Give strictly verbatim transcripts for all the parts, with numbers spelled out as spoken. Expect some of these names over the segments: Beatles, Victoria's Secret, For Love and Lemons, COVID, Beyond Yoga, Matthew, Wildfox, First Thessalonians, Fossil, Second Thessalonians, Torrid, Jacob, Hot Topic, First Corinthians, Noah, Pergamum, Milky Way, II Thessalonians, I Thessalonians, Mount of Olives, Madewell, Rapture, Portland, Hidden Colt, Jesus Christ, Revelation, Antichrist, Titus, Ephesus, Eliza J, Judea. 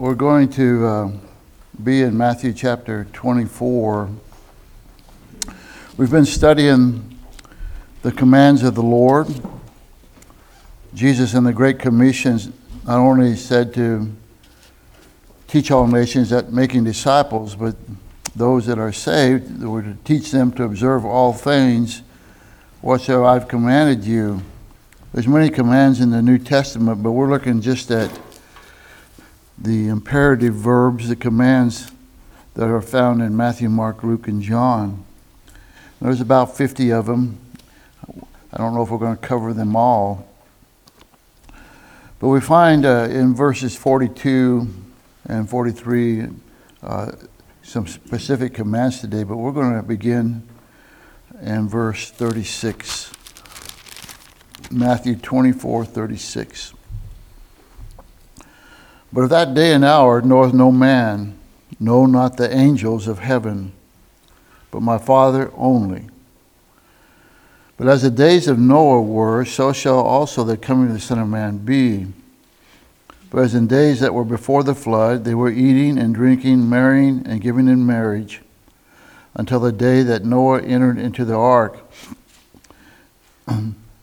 We're going to uh, be in Matthew chapter twenty-four. We've been studying the commands of the Lord. Jesus in the Great Commission not only said to teach all nations that making disciples, but those that are saved, that were to teach them to observe all things whatsoever I've commanded you. There's many commands in the New Testament, but we're looking just at the imperative verbs, the commands that are found in Matthew, Mark, Luke, and John. There's about fifty of them. I don't know if we're going to cover them all. But we find uh, in verses forty-two and forty-three uh, some specific commands today, but we're going to begin in verse thirty-six. Matthew twenty-four, thirty-six. But of that day and hour knoweth no man, no, not the angels of heaven, but my Father only. But as the days of Noah were, so shall also the coming of the Son of Man be. But as in days that were before the flood, they were eating and drinking, marrying and giving in marriage, until the day that Noah entered into the ark.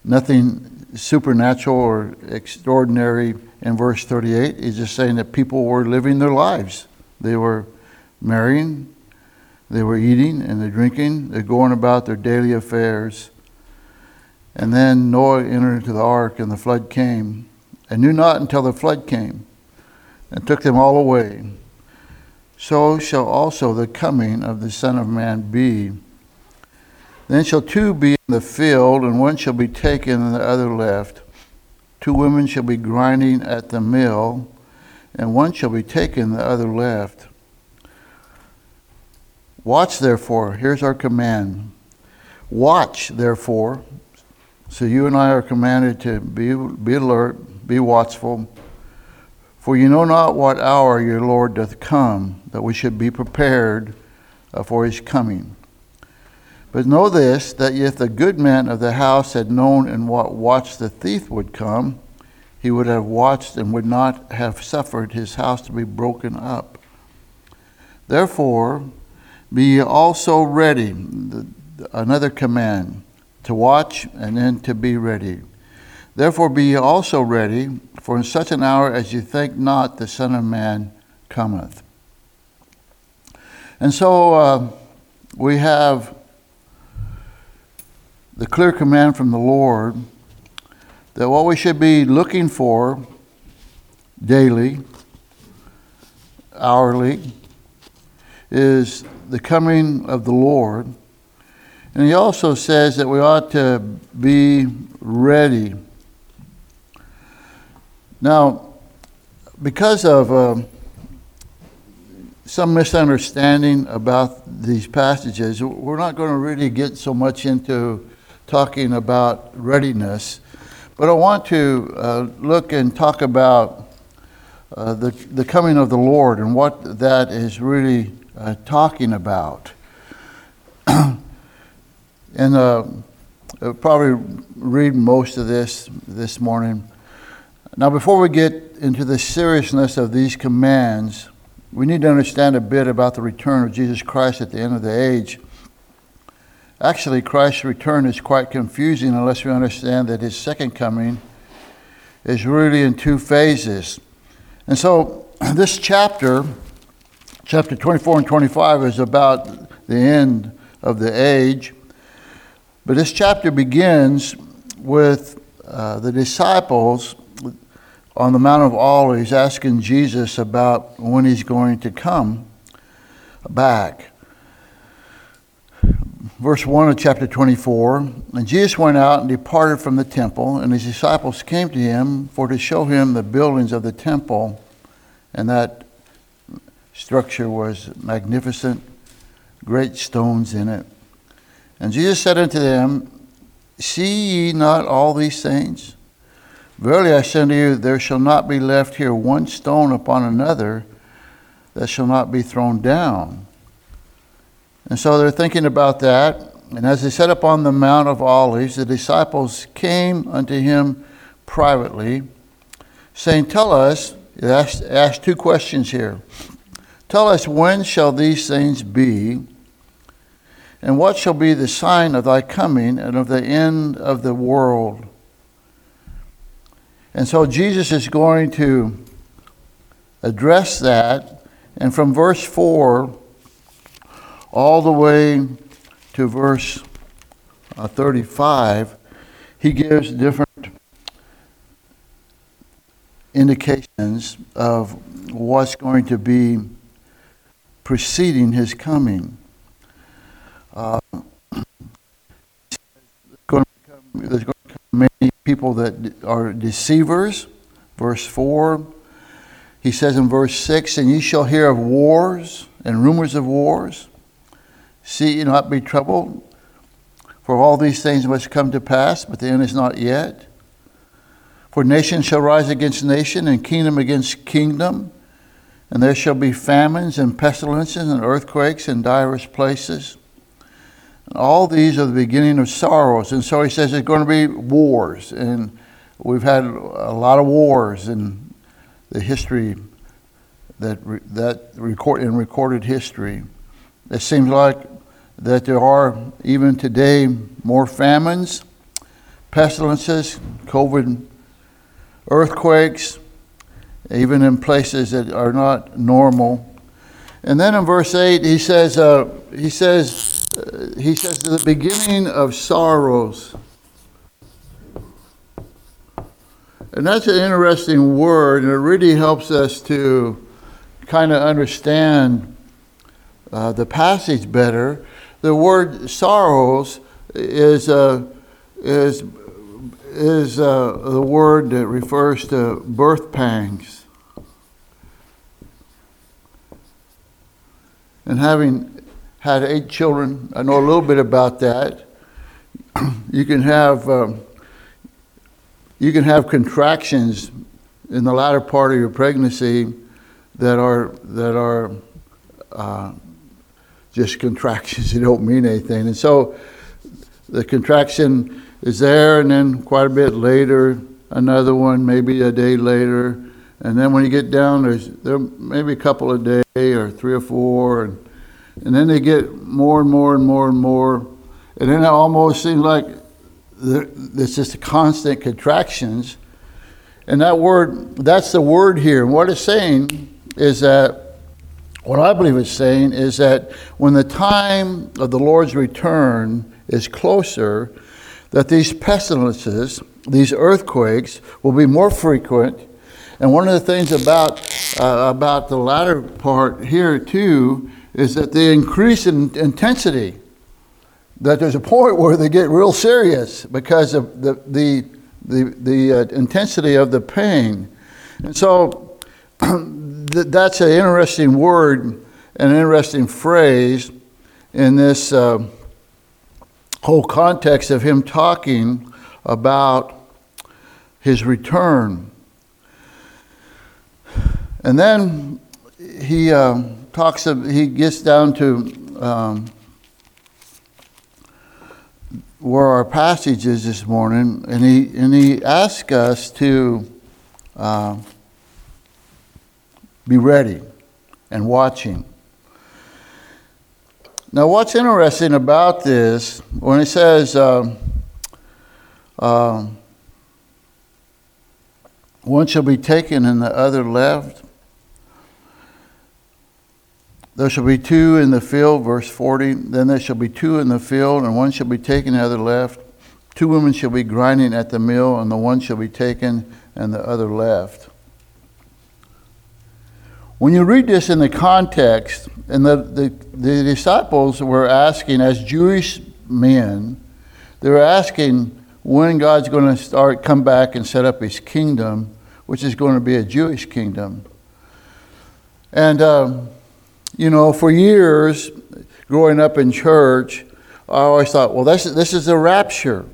Nothing supernatural or extraordinary in verse thirty-eight. He's just saying that people were living their lives. They were marrying, they were eating, and they're drinking. They're going about their daily affairs. And then Noah entered into the ark, and the flood came, and knew not until the flood came, and took them all away. So shall also the coming of the Son of Man be. Then shall two be in the field, and one shall be taken, and the other left. Two women shall be grinding at the mill, and one shall be taken, the other left. Watch therefore, here's our command. Watch therefore. So you and I are commanded to be, be alert, be watchful. For you know not what hour your Lord doth come, that we should be prepared for his coming. But know this, that if the good man of the house had known in what watch the thief would come, he would have watched and would not have suffered his house to be broken up. Therefore, be ye also ready. Another command, to watch and then to be ready. Therefore, be ye also ready, for in such an hour as ye think not, the Son of Man cometh. And so uh, we have the clear command from the Lord that what we should be looking for daily, hourly, is the coming of the Lord. And he also says that we ought to be ready. Now, because of uh, some misunderstanding about these passages, we're not going to really get so much into talking about readiness, but I want to uh, look and talk about uh, the, the coming of the Lord and what that is really uh, talking about. And uh, I'll probably read most of this this morning. Now, before we get into the seriousness of these commands, we need to understand a bit about the return of Jesus Christ at the end of the age. Actually, Christ's return is quite confusing unless we understand that his second coming is really in two phases. And so this chapter, chapter twenty-four and twenty-five, is about the end of the age. But this chapter begins with uh, the disciples on the Mount of Olives asking Jesus about when he's going to come back. Verse one of chapter twenty-four, and Jesus went out and departed from the temple, and his disciples came to him for to show him the buildings of the temple. And that structure was magnificent, great stones in it. And Jesus said unto them, see ye not all these things? Verily I say unto you, there shall not be left here one stone upon another that shall not be thrown down. And so they're thinking about that. And as they sat upon the Mount of Olives, the disciples came unto him privately, saying, tell us, It asks, asks two questions here. Tell us, when shall these things be? And what shall be the sign of thy coming and of the end of the world? And so Jesus is going to address that. And from verse four all the way to verse uh, thirty-five, he gives different indications of what's going to be preceding his coming. Uh, going to become, there's going to come many people that are deceivers. Verse four, he says in verse six, and ye shall hear of wars and rumors of wars. See, ye not be troubled, for all these things must come to pass, but the end is not yet. For nation shall rise against nation, and kingdom against kingdom, and there shall be famines and pestilences and earthquakes in divers places. And all these are the beginning of sorrows. And so he says there's going to be wars. And we've had a lot of wars in the history, that re- that record in recorded history. It seems like that there are, even today, more famines, pestilences, COVID, earthquakes, even in places that are not normal. And then in verse eight, he says, uh, he says, uh, he says, the beginning of sorrows. And that's an interesting word, and it really helps us to kind of understand uh, the passage better. The word sorrows is uh, is is uh, the word that refers to birth pangs. And having had eight children, I know a little bit about that. You can have um, you can have contractions in the latter part of your pregnancy that are that are uh, just contractions. They don't mean anything, and so the contraction is there, and then quite a bit later, another one, maybe a day later. And then when you get down, there's there maybe a couple a day or three or four, and, and then they get more and more and more and more, and then it almost seems like there's just constant contractions. And that word, that's the word here. And what it's saying is that, what I believe it's saying is that when the time of the Lord's return is closer, that these pestilences, these earthquakes, will be more frequent. And one of the things about uh, about the latter part here, too, is that they increase in intensity, that there's a point where they get real serious because of the the the, the uh, intensity of the pain. And so that's an interesting word, an interesting phrase in this uh, whole context of him talking about his return. And then he uh, talks. Of, he gets down to um, where our passage is this morning, and he and he asks us to uh, be ready and watching. Now, what's interesting about this when it says, uh, uh, "One shall be taken, and the other left." There shall be two in the field, verse forty. Then there shall be two in the field, and one shall be taken, and the other left. Two women shall be grinding at the mill, and the one shall be taken, and the other left. When you read this in the context, and the, the, the disciples were asking, as Jewish men, they were asking when God's going to start, come back and set up his kingdom, which is going to be a Jewish kingdom. And Uh, You know, for years, growing up in church, I always thought, well, this, this is the rapture.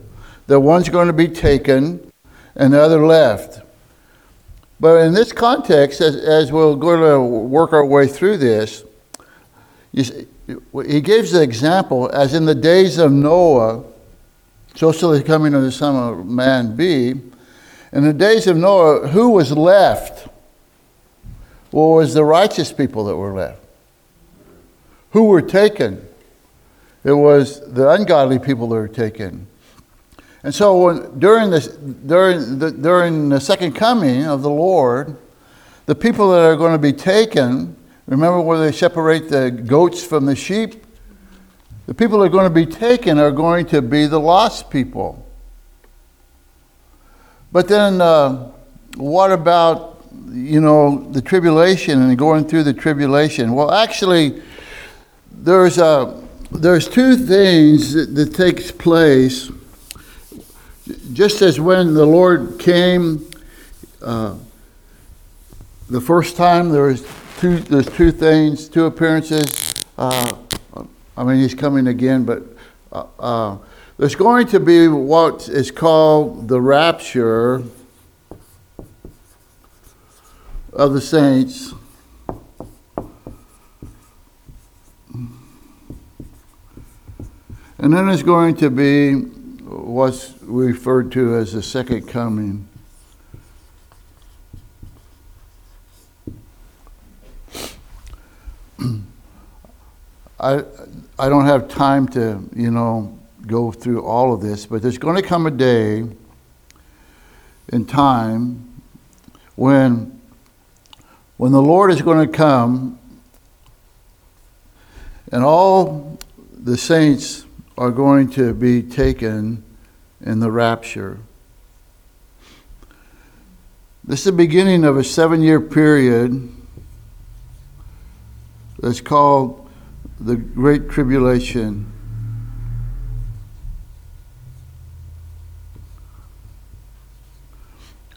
The one's going to be taken and the other left. But in this context, as, as we're going to work our way through this, you see, he gives the example, as in the days of Noah, so shall the coming of the Son of Man be. In the days of Noah, who was left? Well, it was the righteous people that were left. Who were taken? It was the ungodly people that were taken. And so when, during, this, during, the, during the second coming of the Lord, the people that are going to be taken, remember where they separate the goats from the sheep? The people that are going to be taken are going to be the lost people. But then uh, what about, you know, the tribulation and going through the tribulation? Well, actually, there's a... There's two things that, that takes place. Just as when the Lord came, uh, the first time there was two. There's two things, two appearances. Uh, I mean, He's coming again, but uh, uh, there's going to be what is called the rapture of the saints. And then there's going to be what's referred to as the second coming. I I don't have time to, you know, go through all of this, but there's going to come a day in time when when the Lord is going to come and all the saints are going to be taken in the rapture. This is the beginning of a seven-year period that's called the Great Tribulation.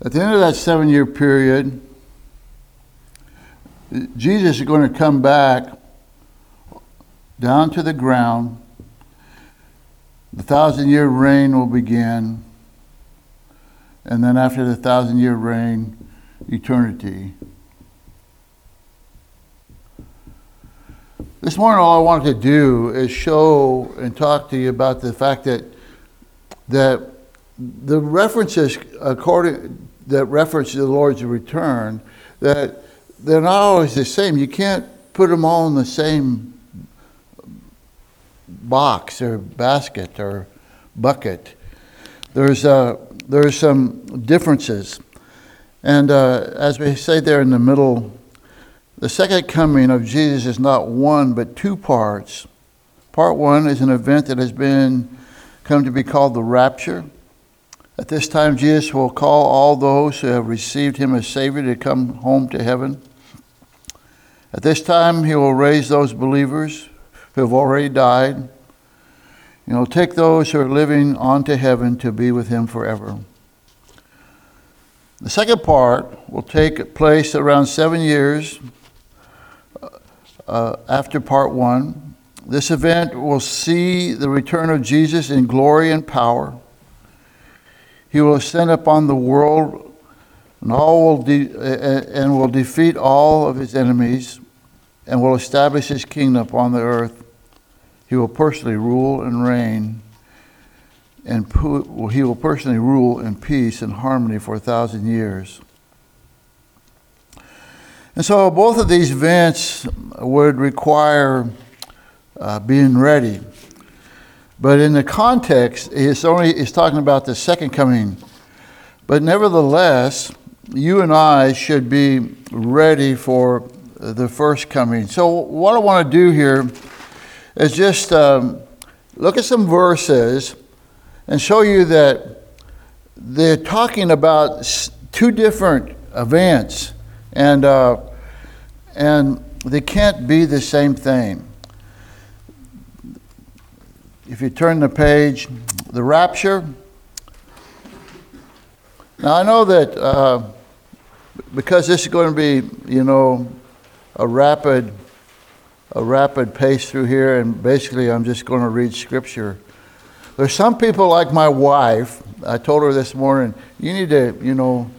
At the end of that seven-year period, Jesus is going to come back down to the ground. The thousand-year reign will begin, and then after the thousand-year reign, eternity. This morning, all I wanted to do is show and talk to you about the fact that that the references according that reference to the Lord's return, that they're not always the same. You can't put them all in the same box or basket or bucket. There's uh, there's some differences, and uh, as we say there in the middle, the second coming of Jesus is not one but two parts. Part one is an event that has been come to be called the rapture. At this time, Jesus will call all those who have received Him as Savior to come home to heaven. At this time, He will raise those believers who have already died, you know, take those who are living on to heaven to be with Him forever. The second part will take place around seven years uh, after part one. This event will see the return of Jesus in glory and power. He will ascend upon the world, and all will de- and will defeat all of His enemies, and will establish His kingdom upon the earth. He will personally rule and reign, and po- He will personally rule in peace and harmony for a thousand years. And so both of these events would require uh, being ready. But in the context, it's only it's talking about the second coming. But nevertheless, you and I should be ready for the first coming. So what I want to do here is just um, look at some verses and show you that they're talking about two different events, and uh, and they can't be the same thing. If you turn the page, the rapture. Now I know that uh, because this is going to be, you know, a rapid a rapid pace through here, and basically I'm just going to read scripture. There's some people like my wife. I told her this morning, you need to, you know,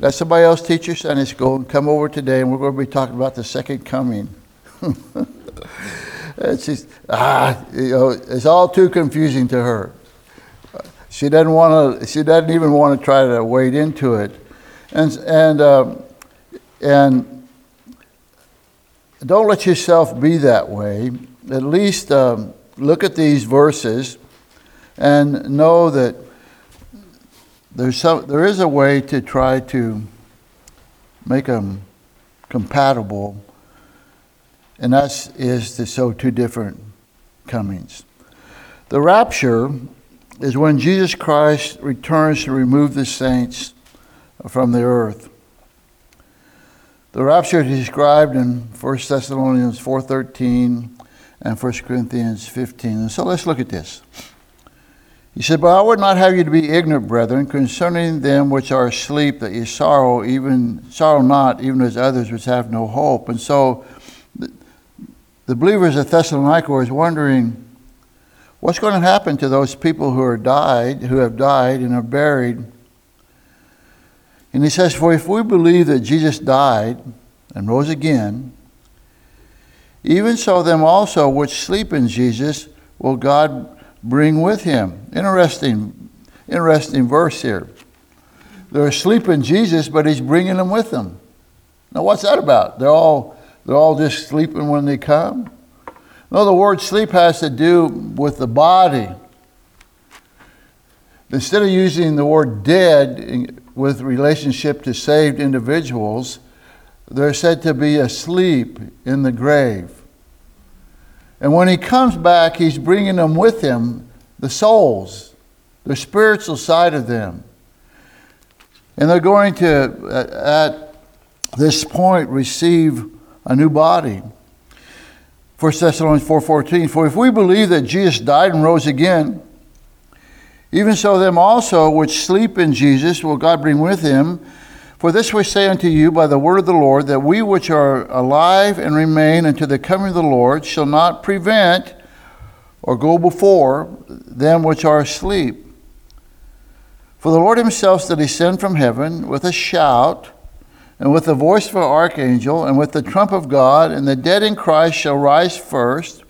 let somebody else teach your Sunday school and come over today, and we're going to be talking about the second coming. It's just, ah, you know, it's all too confusing to her. She doesn't want to, she doesn't even want to try to wade into it. And, and, uh, and, don't let yourself be that way. At least um, look at these verses and know that there's some, there is a way to try to make them compatible, and that is to sow two different comings. The rapture is when Jesus Christ returns to remove the saints from the earth. The rapture is described in First Thessalonians four thirteen and First Corinthians fifteen. And so let's look at this. He said, "But I would not have you to be ignorant, brethren, concerning them which are asleep, that ye sorrow, even sorrow not, even as others which have no hope." And so the, the believers at Thessalonica were wondering, what's going to happen to those people who are died, who have died and are buried? And he says, "For if we believe that Jesus died and rose again, even so them also which sleep in Jesus will God bring with him." Interesting, interesting verse here. They're asleep in Jesus, but he's bringing them with him. Now, what's that about? They're all they're all just sleeping when they come. No, the word sleep has to do with the body. Instead of using the word dead in, with relationship to saved individuals, they're said to be asleep in the grave. And when he comes back, he's bringing them with him, the souls, the spiritual side of them. And they're going to, at this point, receive a new body. First Thessalonians four fourteen, "For if we believe that Jesus died and rose again, even so them also which sleep in Jesus will God bring with him. For this we say unto you by the word of the Lord, that we which are alive and remain unto the coming of the Lord shall not prevent or go before them which are asleep. For the Lord himself shall descend from heaven with a shout, and with the voice of an archangel, and with the trump of God, and the dead in Christ shall rise first.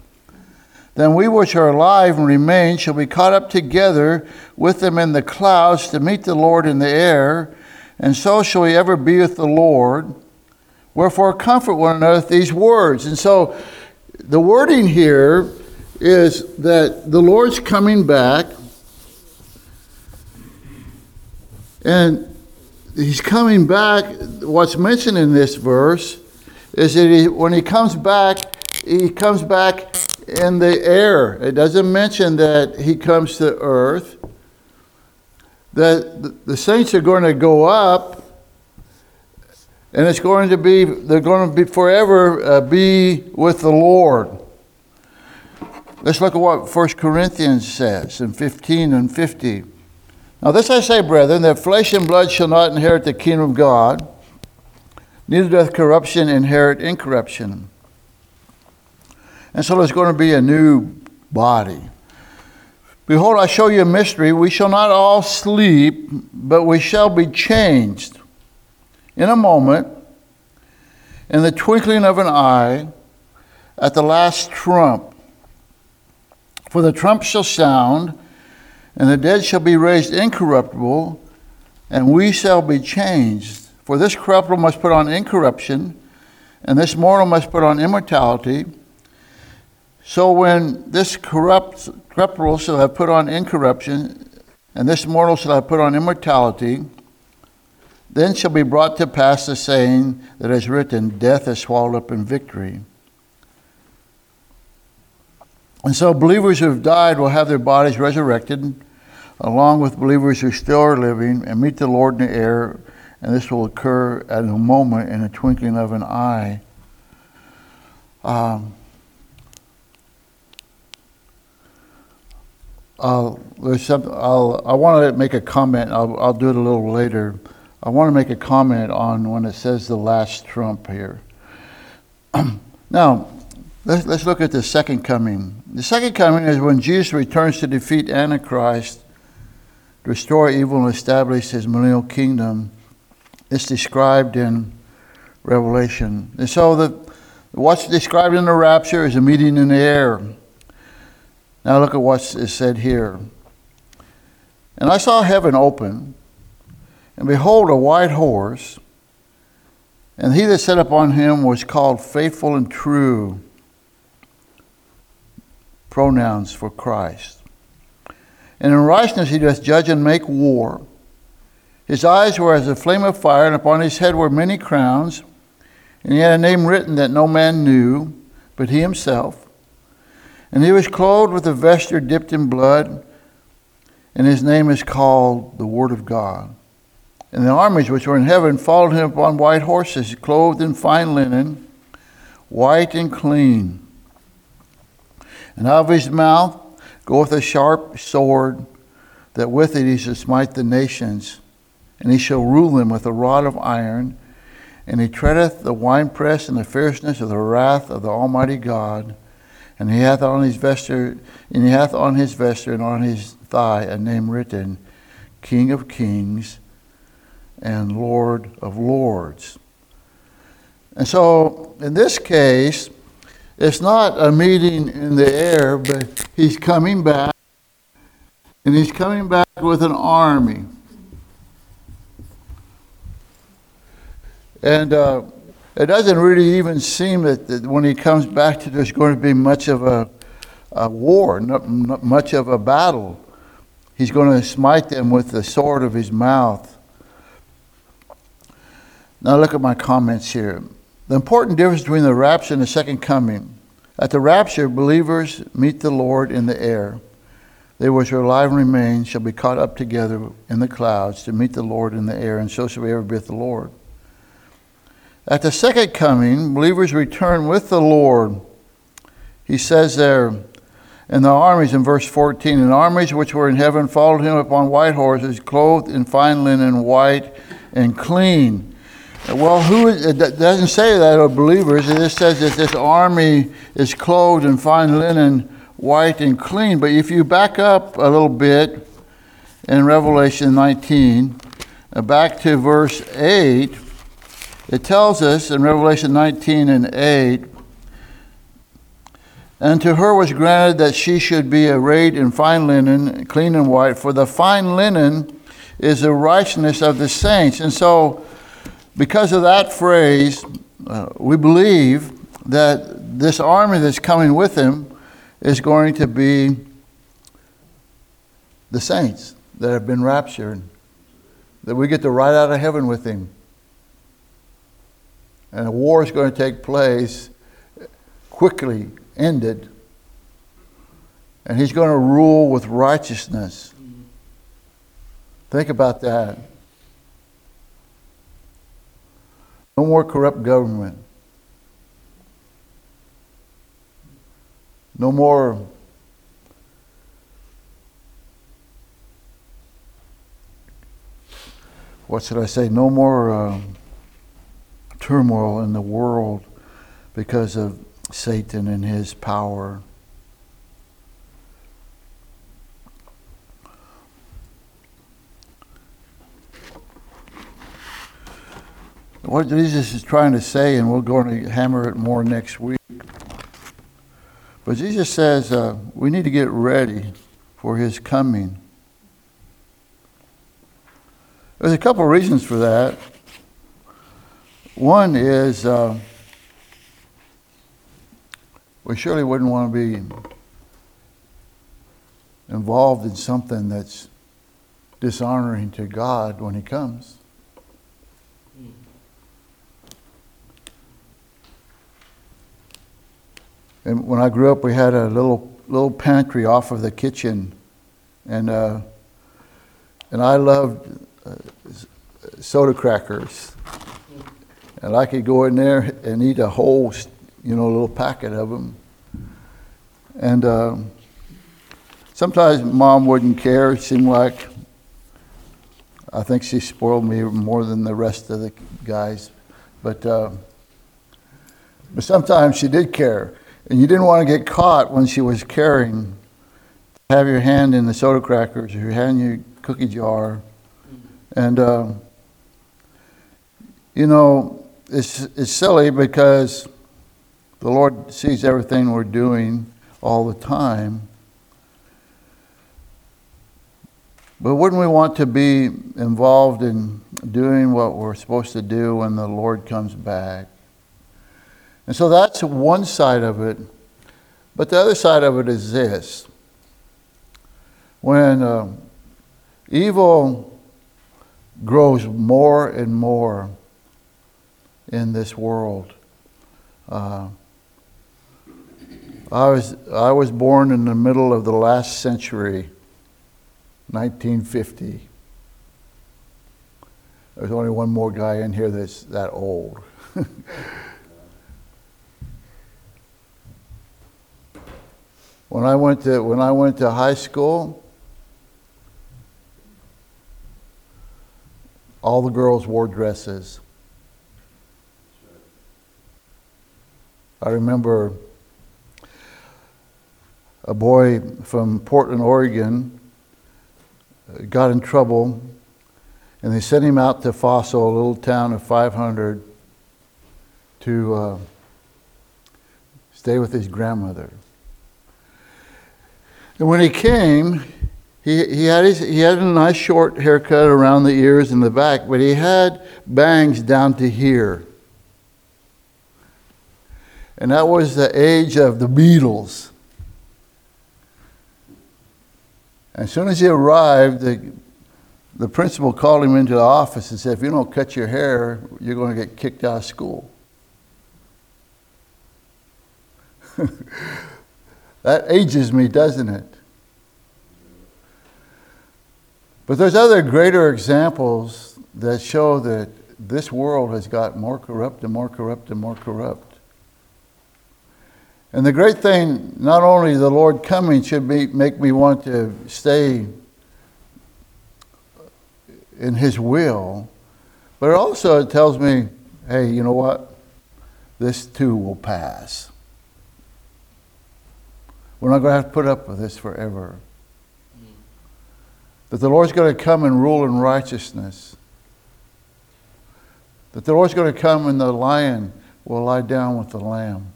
Then we which are alive and remain shall be caught up together with them in the clouds to meet the Lord in the air, and so shall we ever be with the Lord. Wherefore comfort one another with these words." And so the wording here is that the Lord's coming back, and he's coming back. What's mentioned in this verse is that he, when he comes back, he comes back in the air. It doesn't mention that he comes to earth. That the saints are going to go up, and it's going to be, they're going to be forever uh, be with the Lord. Let's look at what First Corinthians says in fifteen and fifty. "Now this I say, brethren, that flesh and blood shall not inherit the kingdom of God, neither doth corruption inherit incorruption." And so there's going to be a new body. "Behold, I show you a mystery. We shall not all sleep, but we shall be changed in a moment, in the twinkling of an eye, at the last trump. For the trump shall sound, and the dead shall be raised incorruptible, and we shall be changed. For this corruptible must put on incorruption, and this mortal must put on immortality. So when this corrupt, corruptible shall have put on incorruption, and this mortal shall have put on immortality, then shall be brought to pass the saying that is written, Death is swallowed up in victory." And so believers who have died will have their bodies resurrected, along with believers who still are living, and meet the Lord in the air, and this will occur at a moment, in a twinkling of an eye. Um, I'll, there's some, I'll, I want to make a comment. I'll, I'll do it a little later. I want to make a comment on when it says the last trump here. Now, Let's, let's look at the second coming. The second coming is when Jesus returns to defeat Antichrist, destroy evil, and establish his millennial kingdom. It's described in Revelation. And so the, what's described in the rapture is a meeting in the air. Now look at what is said here. "And I saw heaven open, and behold, a white horse, And he that sat upon him was called Faithful and True. Pronouns for Christ. And in righteousness he doth judge and make war. His eyes were as a flame of fire, and upon his head were many crowns. And he had a name written that no man knew, but he himself. And he was clothed with a vesture dipped in blood, and his name is called the Word of God. And the armies which were in heaven followed him upon white horses, clothed in fine linen, white and clean. And out of his mouth goeth a sharp sword, that with it he shall smite the nations, and he shall rule them with a rod of iron. And he treadeth the winepress in the fierceness of the wrath of the Almighty God. And he hath on his vesture, and he hath on his vesture and on his thigh a name written, King of Kings and Lord of Lords. And so, in this case, it's not a meeting in the air, but he's coming back, and he's coming back with an army. And uh, it doesn't really even seem that, that when he comes back that there's going to be much of a, a war, not, not much of a battle. He's going to smite them with the sword of his mouth. Now look at my comments here. The important difference between the rapture and the second coming. At the rapture, believers meet the Lord in the air. They which are alive and remain shall be caught up together in the clouds to meet the Lord in the air, and so shall we ever be with the Lord. At the second coming, believers return with the Lord. He says there, in the armies, in verse fourteen, and armies which were in heaven followed him upon white horses, clothed in fine linen, white and clean. Well, who is, it doesn't say that of believers. It just says that this army is clothed in fine linen, white and clean. But if you back up a little bit in Revelation nineteen, back to verse eight, it tells us in Revelation nineteen and eight, and to her was granted that she should be arrayed in fine linen, clean and white, for the fine linen is the righteousness of the saints. And so, because of that phrase, uh, we believe that this army that's coming with him is going to be the saints that have been raptured, that we get to ride out of heaven with him. And a war is going to take place, quickly ended. And he's going to rule with righteousness. Think about that. No more corrupt government. No more what should I say? No more um, turmoil in the world because of Satan and his power. What Jesus is trying to say, and we're going to hammer it more next week, but Jesus says uh, we need to get ready for his coming. There's a couple of reasons for that. One is, uh, we surely wouldn't want to be involved in something that's dishonoring to God when he comes. And when I grew up, we had a little little pantry off of the kitchen, and uh, and I loved uh, soda crackers. And I could go in there and eat a whole, you know, little packet of them. And uh, sometimes Mom wouldn't care. It seemed like, I think she spoiled me more than the rest of the guys. But, uh, but sometimes she did care. And you didn't want to get caught when she was caring. Have your hand in the soda crackers, or your hand in your cookie jar. And, uh, you know, It's, it's silly because the Lord sees everything we're doing all the time. But wouldn't we want to be involved in doing what we're supposed to do when the Lord comes back? And so that's one side of it. But the other side of it is this. When uh, evil grows more and more in this world. Uh, I was I was born in the middle of the last century, nineteen fifty. There's only one more guy in here that's that old. When I went to when I went to high school, all the girls wore dresses. I remember a boy from Portland, Oregon, got in trouble, and they sent him out to Fossil, a little town of five hundred, to uh, stay with his grandmother. And when he came, he he had his, he had a nice short haircut around the ears and the back, but he had bangs down to here. And that was the age of the Beatles. As soon as he arrived, the, the principal called him into the office and said, if you don't cut your hair, you're going to get kicked out of school. That ages me, doesn't it? But there's other greater examples that show that this world has got more corrupt and more corrupt and more corrupt. And the great thing, not only the Lord coming should be, make me want to stay in His will, but it also tells me, hey, you know what? This too will pass. We're not going to have to put up with this forever. That the Lord's going to come and rule in righteousness. That the Lord's going to come and the lion will lie down with the lamb.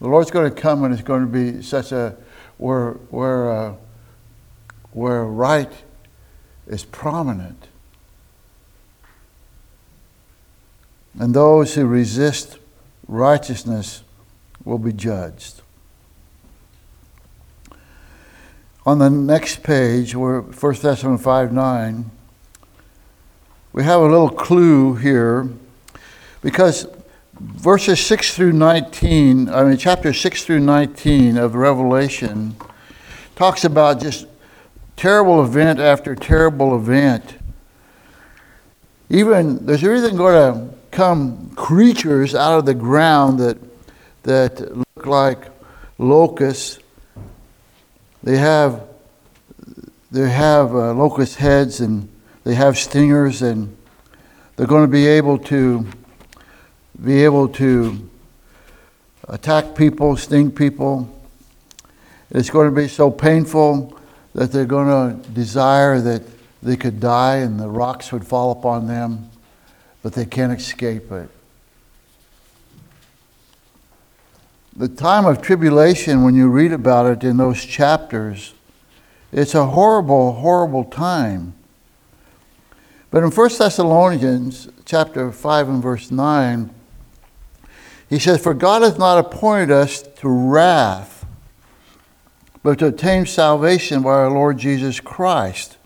The Lord's going to come, and it's going to be such a where where uh, where right is prominent, and those who resist righteousness will be judged. On the next page, where First Thessalonians five nine, we have a little clue here, because verses six through nineteen, I mean, chapter six through nineteen of Revelation talks about just terrible event after terrible event. Even there's even going to come creatures out of the ground that that look like locusts. They have they have uh, locust heads, and they have stingers, and they're going to be able to. be able to attack people, sting people. It's going to be so painful that they're going to desire that they could die and the rocks would fall upon them, but they can't escape it. The time of tribulation, when you read about it in those chapters, it's a horrible, horrible time. But in First Thessalonians chapter five and verse nine, he says, for God hath not appointed us to wrath, but to obtain salvation by our Lord Jesus Christ.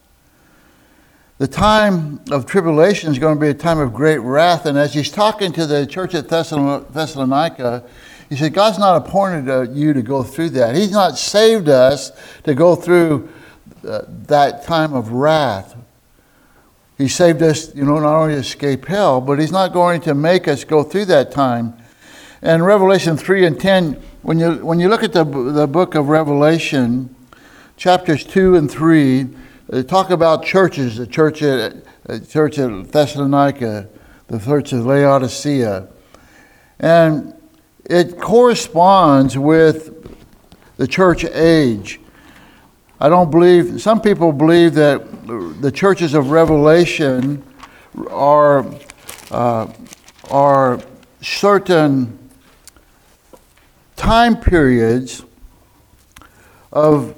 The time of tribulation is going to be a time of great wrath. And as he's talking to the church at Thessalonica, he said, God's not appointed you to go through that. He's not saved us to go through that time of wrath. He saved us, you know, not only to escape hell, but He's not going to make us go through that time. And Revelation three and ten, when you when you look at the the book of Revelation, chapters two and three, they talk about churches: the church at the church at Thessalonica, the church at Laodicea, and it corresponds with the church age. I don't believe, some people believe that the churches of Revelation are uh, are certain time periods of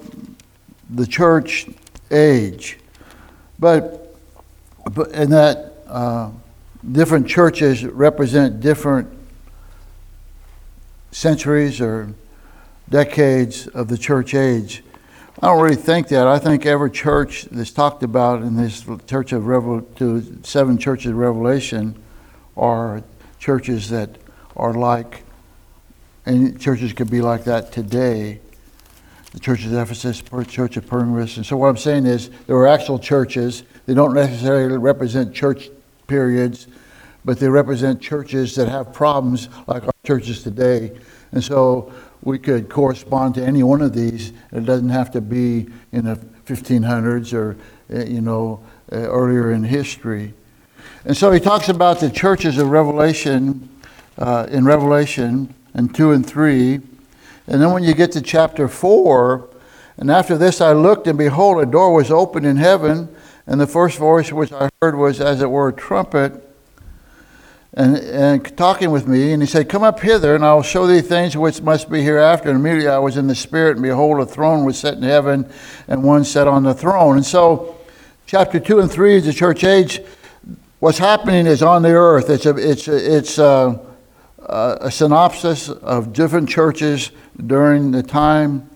the church age. But, but in that uh, different churches represent different centuries or decades of the church age. I don't really think that. I think every church that's talked about in this church of Revel- to seven churches of Revelation are churches that are like, and churches could be like that today. The church of Ephesus, the church of Pergamum. And so what I'm saying is there are actual churches. They don't necessarily represent church periods, but they represent churches that have problems like our churches today. And so we could correspond to any one of these. It doesn't have to be in the fifteen hundreds or, you know, earlier in history. And so he talks about the churches of Revelation, uh, in Revelation, and two and three. And then when you get to chapter four, and after this I looked, and behold, a door was opened in heaven, and the first voice which I heard was, as it were, a trumpet, And, and talking with me, and he said, come up hither, and I will show thee things which must be hereafter. And immediately I was in the Spirit, and behold, a throne was set in heaven, and one sat on the throne. And so, chapter two and three is the church age. What's happening is on the earth. It's a, it's a, it's a, a synopsis of different churches during the time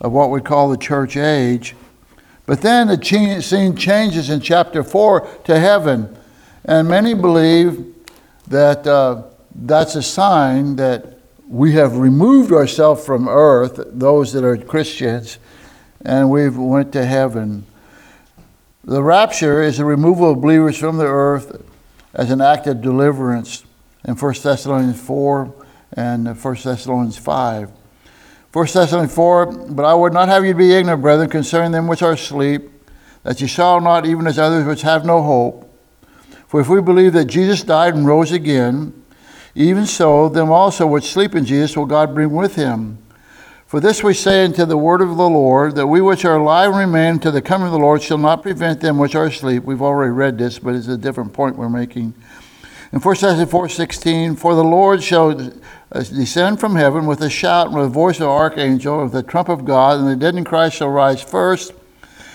of what we call the church age. But then the ch- scene changes in chapter four to heaven, and many believe that uh, that's a sign that we have removed ourselves from earth, those that are Christians, and we've went to heaven. The rapture is the removal of believers from the earth as an act of deliverance in First Thessalonians four and First Thessalonians five. First Thessalonians four, but I would not have you be ignorant, brethren, concerning them which are asleep, that you shall not even as others which have no hope. For if we believe that Jesus died and rose again, even so, them also which sleep in Jesus will God bring with him. For this we say unto the word of the Lord, that we which are alive and remain to the coming of the Lord shall not prevent them which are asleep. We've already read this, but it's a different point we're making. In First Thessalonians four sixteen, for the Lord shall descend from heaven with a shout, and with the voice of the archangel, with the trump of God, and the dead in Christ shall rise first.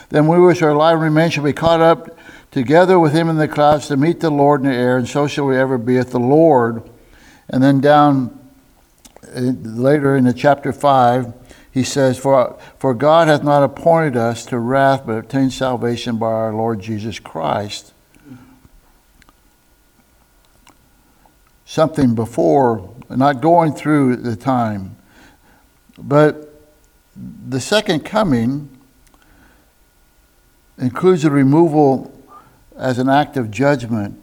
Then we which are alive and remain shall be caught up together with him in the clouds to meet the Lord in the air, and so shall we ever be with the Lord. And then down later in the chapter five, he says, For for God hath not appointed us to wrath, but obtained salvation by our Lord Jesus Christ. Something before, not going through the time. But the second coming includes the removal as an act of judgment.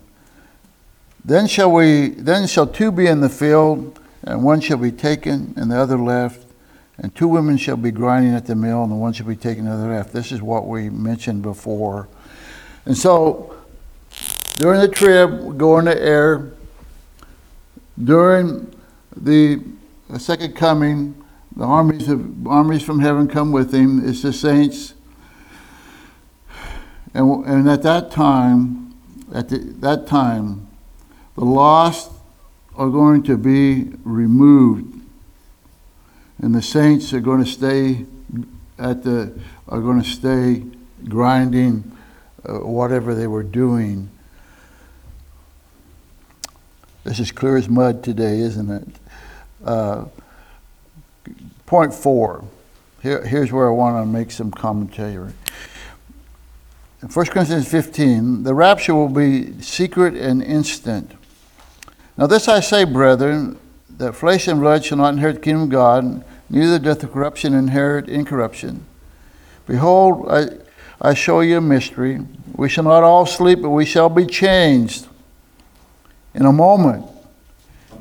Then shall we, then shall two be in the field, and one shall be taken, and the other left. And two women shall be grinding at the mill, and the one shall be taken, and the other left. This is what we mentioned before. And so, during the trib, we go in the air. During the second coming, the armies of armies from heaven come with him. It's the saints. And, and at that time, at the, that time, the lost are going to be removed, and the saints are going to stay at the are going to stay grinding, uh, whatever they were doing. This is clear as mud today, isn't it? Uh, point four. Here, here's where I want to make some commentary. In First Corinthians fifteen, the rapture will be secret and instant. Now this I say, brethren, that flesh and blood shall not inherit the kingdom of God, neither doth the corruption inherit incorruption. Behold, I, I show you a mystery. We shall not all sleep, but we shall be changed in a moment,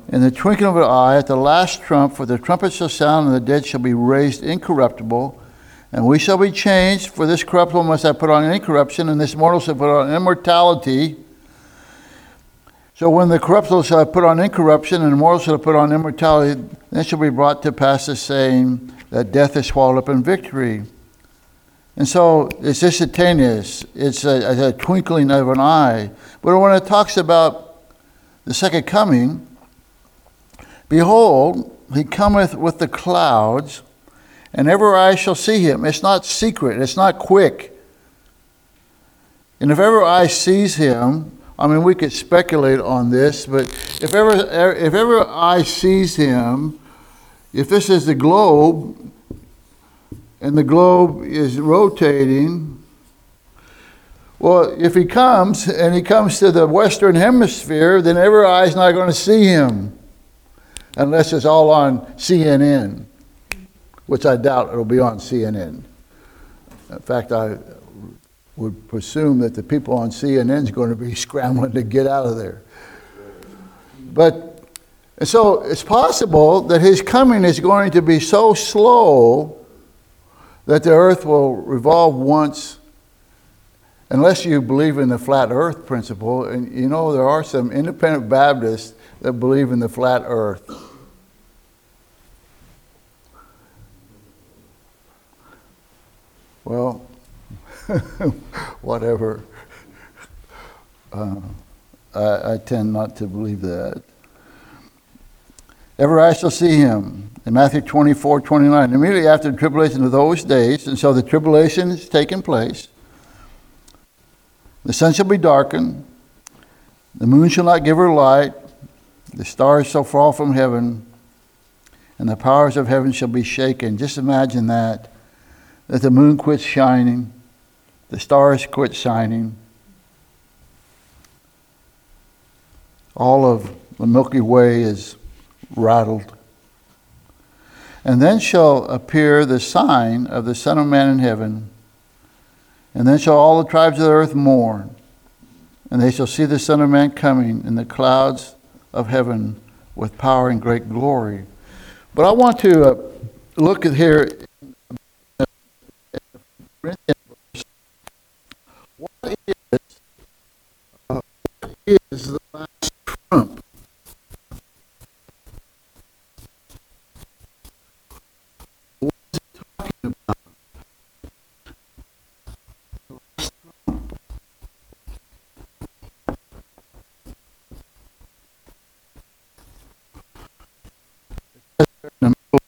in the twinkling of an eye, at the last trump, for the trumpet shall sound, and the dead shall be raised incorruptible, and we shall be changed, for this corruptible must have put on incorruption, and this mortal shall put on immortality. So when the corruptible shall have put on incorruption, and the mortal shall have put on immortality, then shall be brought to pass the saying that death is swallowed up in victory. And so it's instantaneous. It's a, a twinkling of an eye. But when it talks about the second coming, behold, he cometh with the clouds, and every eye shall see him. It's not secret. It's not quick. And if ever eye sees him, I mean, we could speculate on this, but if ever, if ever eye sees him, if this is the globe, and the globe is rotating, well, if he comes, and he comes to the Western Hemisphere, then every eye's not going to see him, unless it's all on C N N, which I doubt it'll be on C N N. In fact, I would presume that the people on C N N's going to be scrambling to get out of there. But so it's possible that his coming is going to be so slow that the earth will revolve once, unless you believe in the flat earth principle. And you know, there are some independent Baptists that believe in the flat earth. Well, whatever. Uh, I, I tend not to believe that. Ever I shall see him. In Matthew twenty-four, twenty-nine, immediately after the tribulation of those days, and so the tribulation has taken place, the sun shall be darkened, the moon shall not give her light, the stars shall fall from heaven, and the powers of heaven shall be shaken. Just imagine that. That the moon quits shining, the stars quit shining, all of the Milky Way is rattled. And then shall appear the sign of the Son of Man in heaven, and then shall all the tribes of the earth mourn, and they shall see the Son of Man coming in the clouds of heaven with power and great glory. But I want to uh, look at here. What is, uh, what is the last trump? What is it talking about? The last trump. It says in the middle.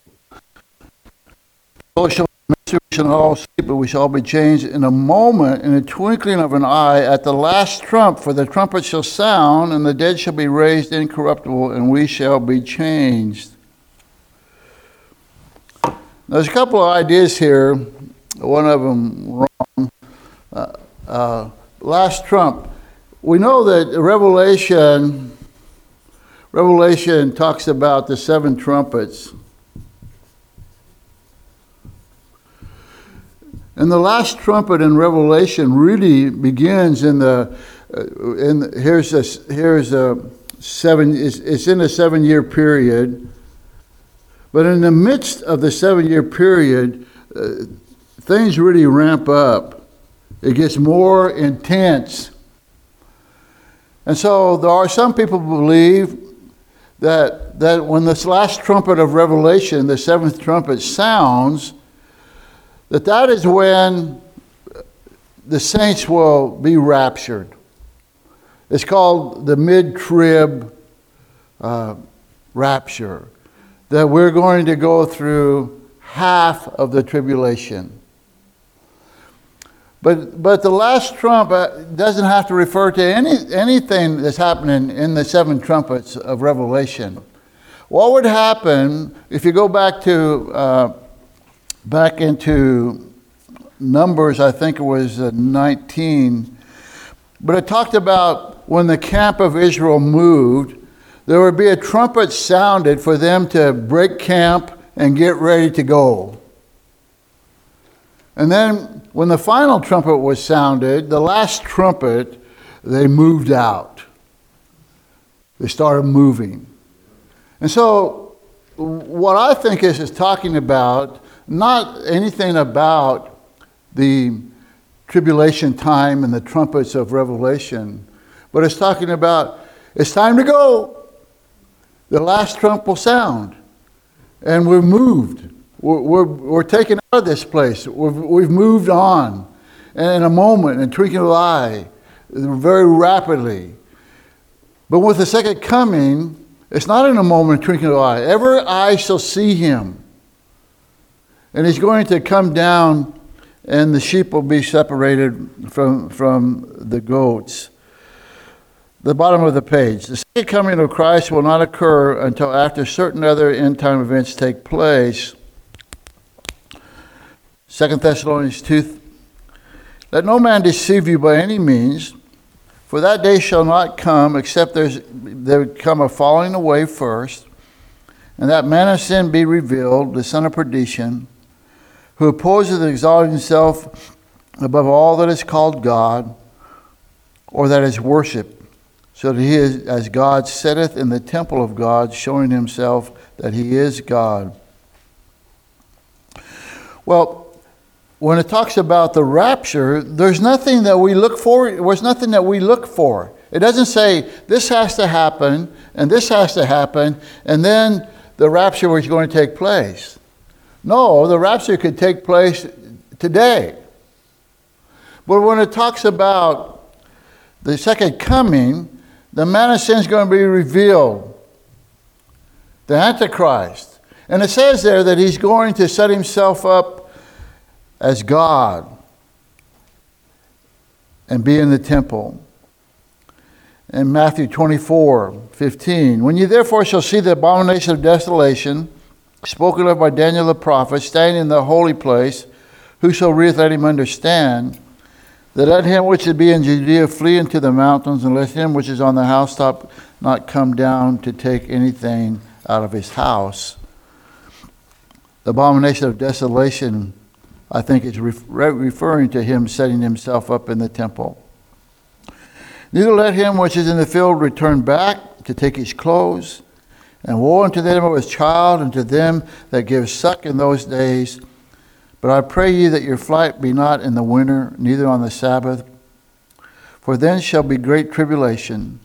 We shall all sleep, but we shall all be changed in a moment, in a twinkling of an eye, at the last trump. For the trumpet shall sound, and the dead shall be raised incorruptible, and we shall be changed. Now, there's a couple of ideas here. One of them wrong. Uh, uh, last trump. We know that Revelation, Revelation talks about the seven trumpets. And the last trumpet in Revelation really begins in the, uh, in the here's a here's a seven. It's, it's in a seven-year period, but in the midst of the seven-year period, uh, things really ramp up. It gets more intense, and so there are some people who believe that that when this last trumpet of Revelation, the seventh trumpet, sounds, that that is when the saints will be raptured. It's called the mid-trib uh, rapture, that we're going to go through half of the tribulation. But but the last trump doesn't have to refer to any anything that's happening in the seven trumpets of Revelation. What would happen if you go back to... Uh, Back into Numbers, I think it was nineteen, but it talked about when the camp of Israel moved, there would be a trumpet sounded for them to break camp and get ready to go. And then when the final trumpet was sounded, the last trumpet, they moved out. They started moving. And so what I think is is talking about, not anything about the tribulation time and the trumpets of Revelation, but it's talking about, it's time to go. The last trump will sound, and we're moved. We're, we're, we're taken out of this place. We've, we've moved on. And in a moment, in a twinkling of an eye, very rapidly. But with the second coming, it's not in a moment, in a twinkling of an eye. Every eye shall see him. And he's going to come down and the sheep will be separated from, from the goats. The bottom of the page. The second coming of Christ will not occur until after certain other end-time events take place. Second Thessalonians two. Let no man deceive you by any means, for that day shall not come except there's, there come a falling away first, and that man of sin be revealed, the son of perdition, who opposes and exalts himself above all that is called God, or that is worshipped. So that he is, as God sitteth in the temple of God, showing himself that he is God. Well, when it talks about the rapture, there's nothing that we look for. There's nothing that we look for. It doesn't say this has to happen and this has to happen and then the rapture was going to take place. No, the rapture could take place today. But when it talks about the second coming, the man of sin is going to be revealed, the Antichrist. And it says there that he's going to set himself up as God and be in the temple. In Matthew twenty-four fifteen, when you therefore shall see the abomination of desolation, spoken of by Daniel the prophet, standing in the holy place, whoso readeth, let him understand. That let him which should be in Judea flee into the mountains, and let him which is on the housetop not come down to take anything out of his house. The abomination of desolation, I think, is re- referring to him setting himself up in the temple. Neither let him which is in the field return back to take his clothes, and woe unto them that was child, and to them that give suck in those days. But I pray ye that your flight be not in the winter, neither on the Sabbath. For then shall be great tribulation,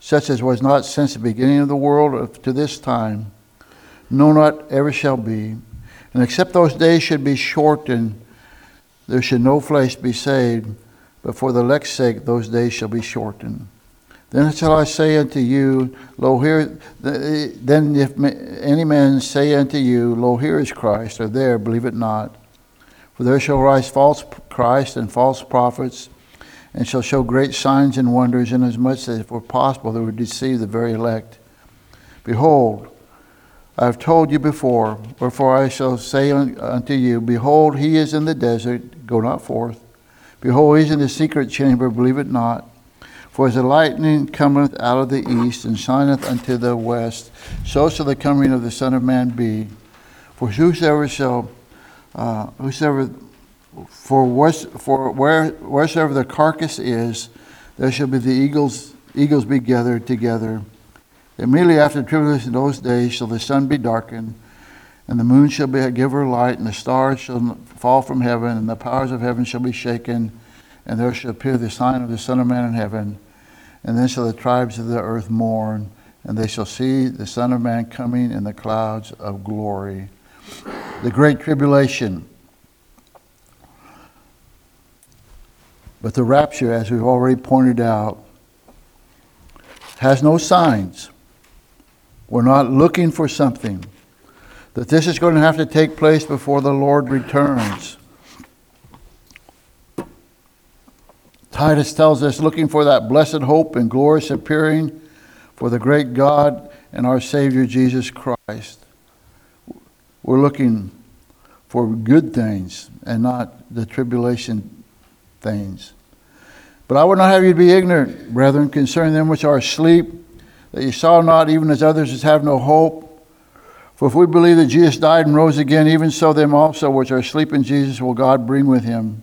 such as was not since the beginning of the world to this time, no, not ever shall be. And except those days should be shortened, there should no flesh be saved, but for the elect's sake those days shall be shortened. Then shall I say unto you, Lo, here, then if any man say unto you, Lo, here is Christ, or there, believe it not. For there shall rise false Christ and false prophets, and shall show great signs and wonders, inasmuch as it were possible they would deceive the very elect. Behold, I have told you before, wherefore I shall say unto you, Behold, he is in the desert, go not forth. Behold, he is in the secret chamber, believe it not. For as the lightning cometh out of the east, and shineth unto the west, so shall the coming of the Son of Man be. For whosoever shall... Uh, whosoever, for, wheres, for where, wheresoever the carcass is, there shall be the eagles eagles be gathered together. Immediately after the tribulation in those days shall the sun be darkened, and the moon shall be, give her light, and the stars shall fall from heaven, and the powers of heaven shall be shaken, and there shall appear the sign of the Son of Man in heaven. And then shall the tribes of the earth mourn, and they shall see the Son of Man coming in the clouds of glory. The Great Tribulation. But the rapture, as we've already pointed out, has no signs. We're not looking for something. That this is going to have to take place before the Lord returns. Titus tells us, looking for that blessed hope and glorious appearing for the great God and our Savior Jesus Christ. We're looking for good things and not the tribulation things. But I would not have you to be ignorant, brethren, concerning them which are asleep, that you saw not, even as others that have no hope. For if we believe that Jesus died and rose again, even so them also which are asleep in Jesus will God bring with him.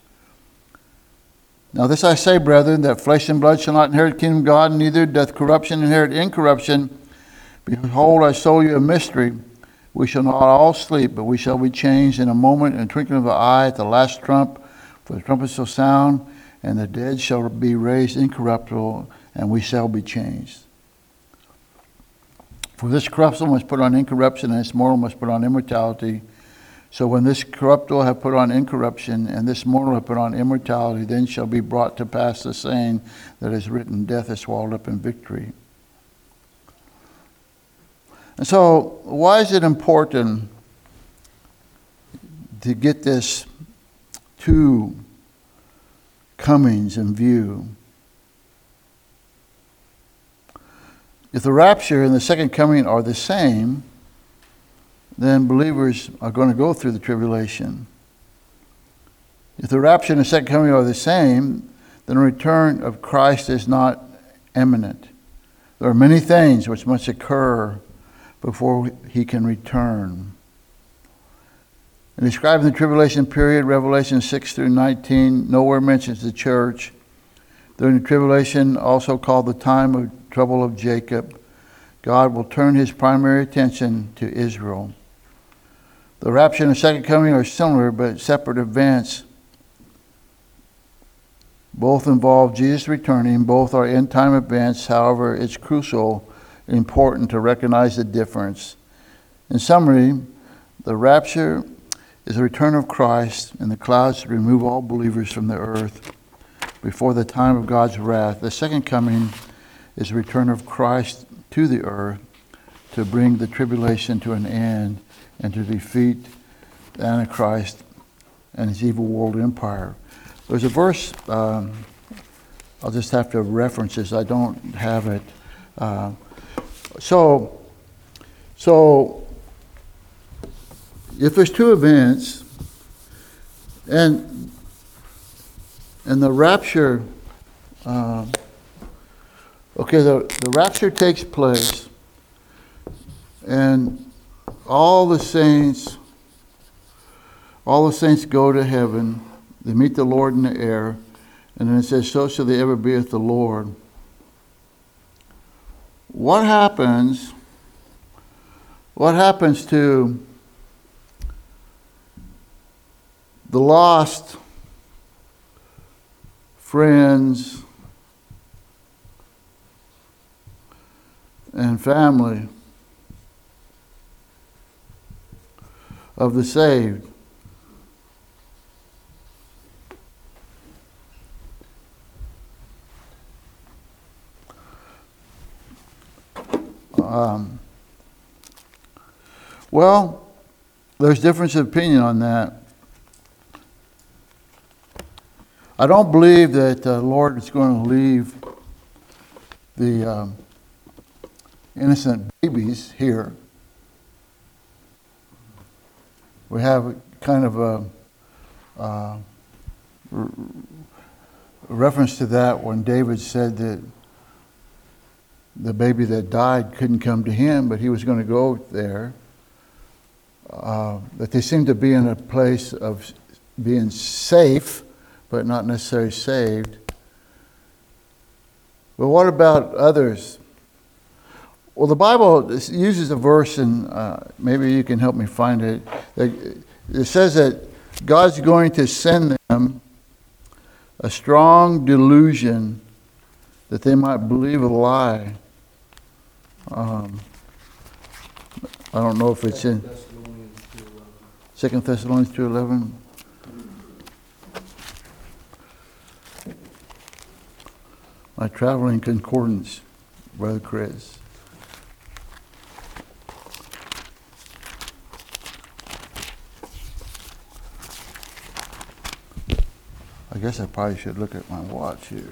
Now this I say, brethren, that flesh and blood shall not inherit the kingdom of God, neither doth corruption inherit incorruption. Behold, I show you a mystery. We shall not all sleep, but we shall be changed in a moment, in a twinkling of the eye, at the last trump. For the trumpet shall sound, and the dead shall be raised incorruptible, and we shall be changed. For this corruptible must put on incorruption, and this mortal must put on immortality. So when this corruptible have put on incorruption, and this mortal have put on immortality, then shall be brought to pass the saying that is written, death is swallowed up in victory. And so, why is it important to get this two comings in view? If the rapture and the second coming are the same, then believers are going to go through the tribulation. If the rapture and the second coming are the same, then the return of Christ is not imminent. There are many things which must occur before he can return. In describing the tribulation period, Revelation six through nineteen, nowhere mentions the church. During the tribulation, also called the time of trouble of Jacob, God will turn his primary attention to Israel. The rapture and the second coming are similar but separate events. Both involve Jesus returning. Both are end-time events. However, it's crucial and important to recognize the difference. In summary, the rapture is the return of Christ and the clouds to remove all believers from the earth before the time of God's wrath. The second coming is the return of Christ to the earth to bring the tribulation to an end and to defeat the Antichrist and his evil world empire. There's a verse, um, I'll just have to reference this, I don't have it. Uh, so, so if there's two events, and and the rapture, uh, okay, the, the rapture takes place, and all the saints, all the saints go to heaven. They meet the Lord in the air, and then it says, "So shall they ever be with the Lord." What happens? What happens to the lost friends and family of the saved? Um, well, there's difference of opinion on that. I don't believe that the Lord is going to leave the um, innocent babies here. We have kind of a uh, reference to that when David said that the baby that died couldn't come to him, but he was going to go there. Uh, but they seem to be in a place of being safe, but not necessarily saved. But what about others? Well, the Bible uses a verse, and uh, maybe you can help me find it. It says that God's going to send them a strong delusion that they might believe a lie. Um, I don't know if it's in Second Thessalonians two eleven. My traveling concordance, Brother Chris. I guess I probably should look at my watch here.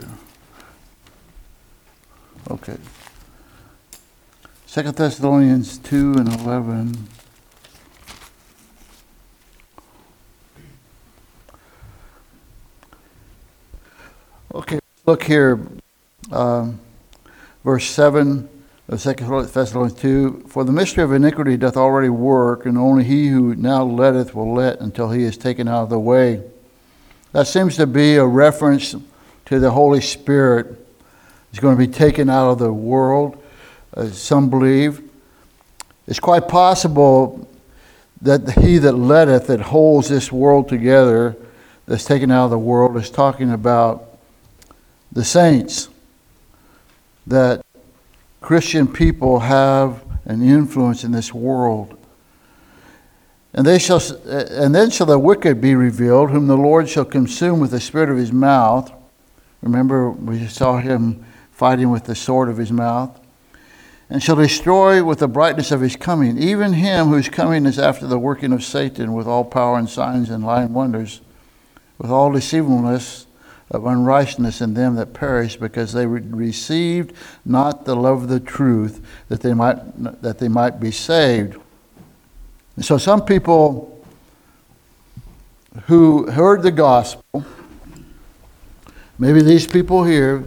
Okay. Second Thessalonians two and eleven. Okay, look here. Um, verse seven of Second Thessalonians two, "For the mystery of iniquity doth already work, and only he who now letteth will let until he is taken out of the way." That seems to be a reference to the Holy Spirit. He's going to be taken out of the world, as some believe. It's quite possible that he that letteth, that holds this world together, that's taken out of the world, is talking about the saints that Christian people have an influence in this world. And they shall, and then shall the wicked be revealed, whom the Lord shall consume with the spirit of his mouth. Remember, we saw him fighting with the sword of his mouth. And shall destroy with the brightness of his coming, even him whose coming is after the working of Satan, with all power and signs and lying wonders, with all deceivableness of unrighteousness in them that perish, because they received not the love of the truth, that they might that they might be saved. And so some people who heard the gospel, maybe these people here,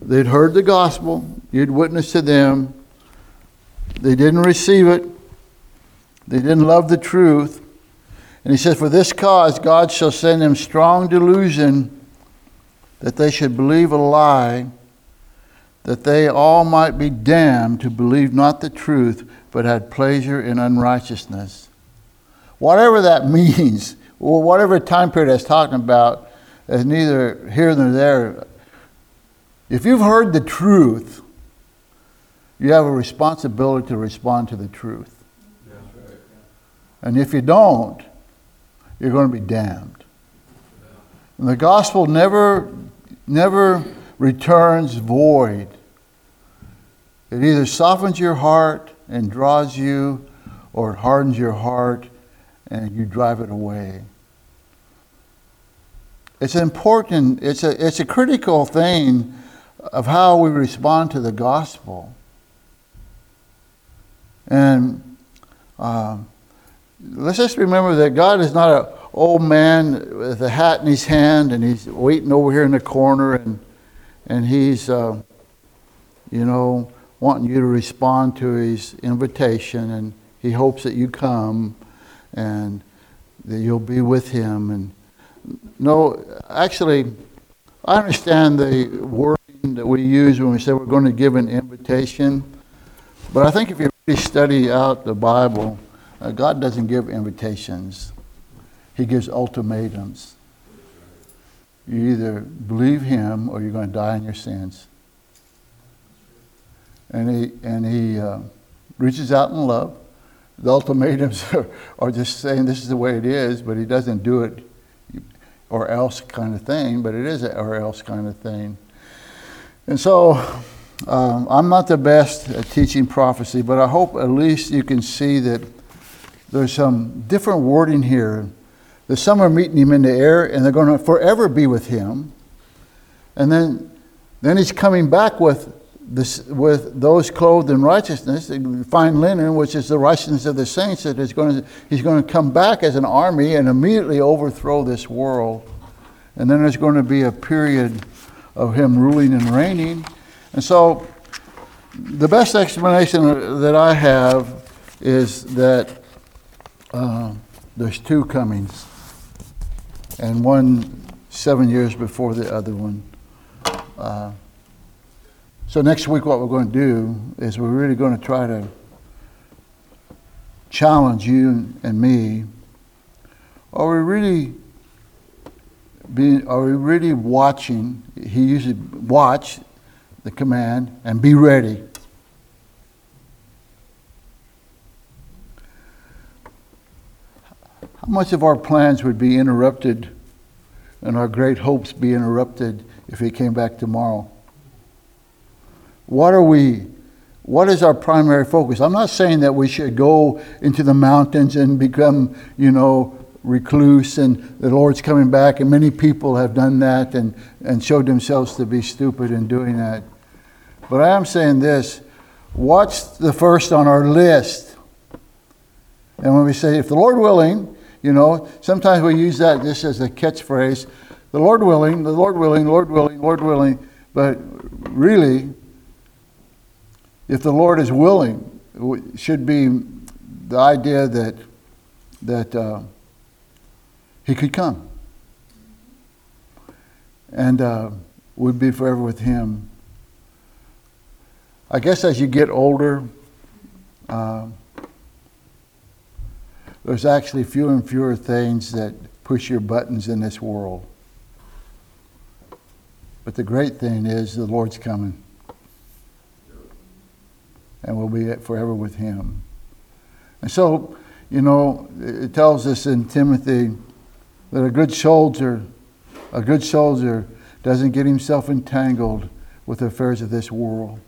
they'd heard the gospel, you'd witnessed to them, they didn't receive it, they didn't love the truth. And he says, for this cause God shall send them strong delusion, that they should believe a lie, that they all might be damned, to believe not the truth, but had pleasure in unrighteousness. Whatever that means, or whatever time period that's talking about, is neither here nor there. If you've heard the truth, you have a responsibility to respond to the truth. That's right. And if you don't, you're going to be damned. And the gospel never, never returns void. It either softens your heart and draws you, or it hardens your heart and you drive it away. It's important, it's a, it's a critical thing of how we respond to the gospel. And um, let's just remember that God is not an old man with a hat in his hand, and he's waiting over here in the corner, and and he's, uh, you know, wanting you to respond to his invitation, and he hopes that you come and that you'll be with him. And no, actually, I understand the wording that we use when we say we're going to give an invitation, but I think if you really study out the Bible, uh, God doesn't give invitations. He gives ultimatums. You either believe him or you're going to die in your sins. And he, and he uh, reaches out in love. The ultimatums are, are just saying this is the way it is, but he doesn't do it or else kind of thing, but it is an or else kind of thing. And so um, I'm not the best at teaching prophecy, but I hope at least you can see that there's some different wording here. That some are meeting him in the air, and they're going to forever be with him. And then, then he's coming back with this, with those clothed in righteousness, fine linen, which is the righteousness of the saints. That is going to, he's going to come back as an army and immediately overthrow this world. And then there's going to be a period of him ruling and reigning. And so, the best explanation that I have is that uh, there's two comings. And one seven years before the other one. Uh, so next week what we're going to do is we're really going to try to challenge you and me. Are we really being, are we really watching? He uses watch, the command, and be ready. How much of our plans would be interrupted and our great hopes be interrupted if he came back tomorrow? What are we, what is our primary focus? I'm not saying that we should go into the mountains and become, you know, recluse and the Lord's coming back, and many people have done that and, and showed themselves to be stupid in doing that. But I am saying this, what's the first on our list? And when we say, if the Lord willing, you know, sometimes we use that just as a catchphrase. The Lord willing, the Lord willing, Lord willing, Lord willing. But really, if the Lord is willing, it should be the idea that that uh, he could come. And uh, we'd be forever with him. I guess as you get older, uh, there's actually fewer and fewer things that push your buttons in this world. But the great thing is the Lord's coming. And we'll be forever with him. And so, you know, it tells us in Timothy that a good soldier, a good soldier doesn't get himself entangled with the affairs of this world.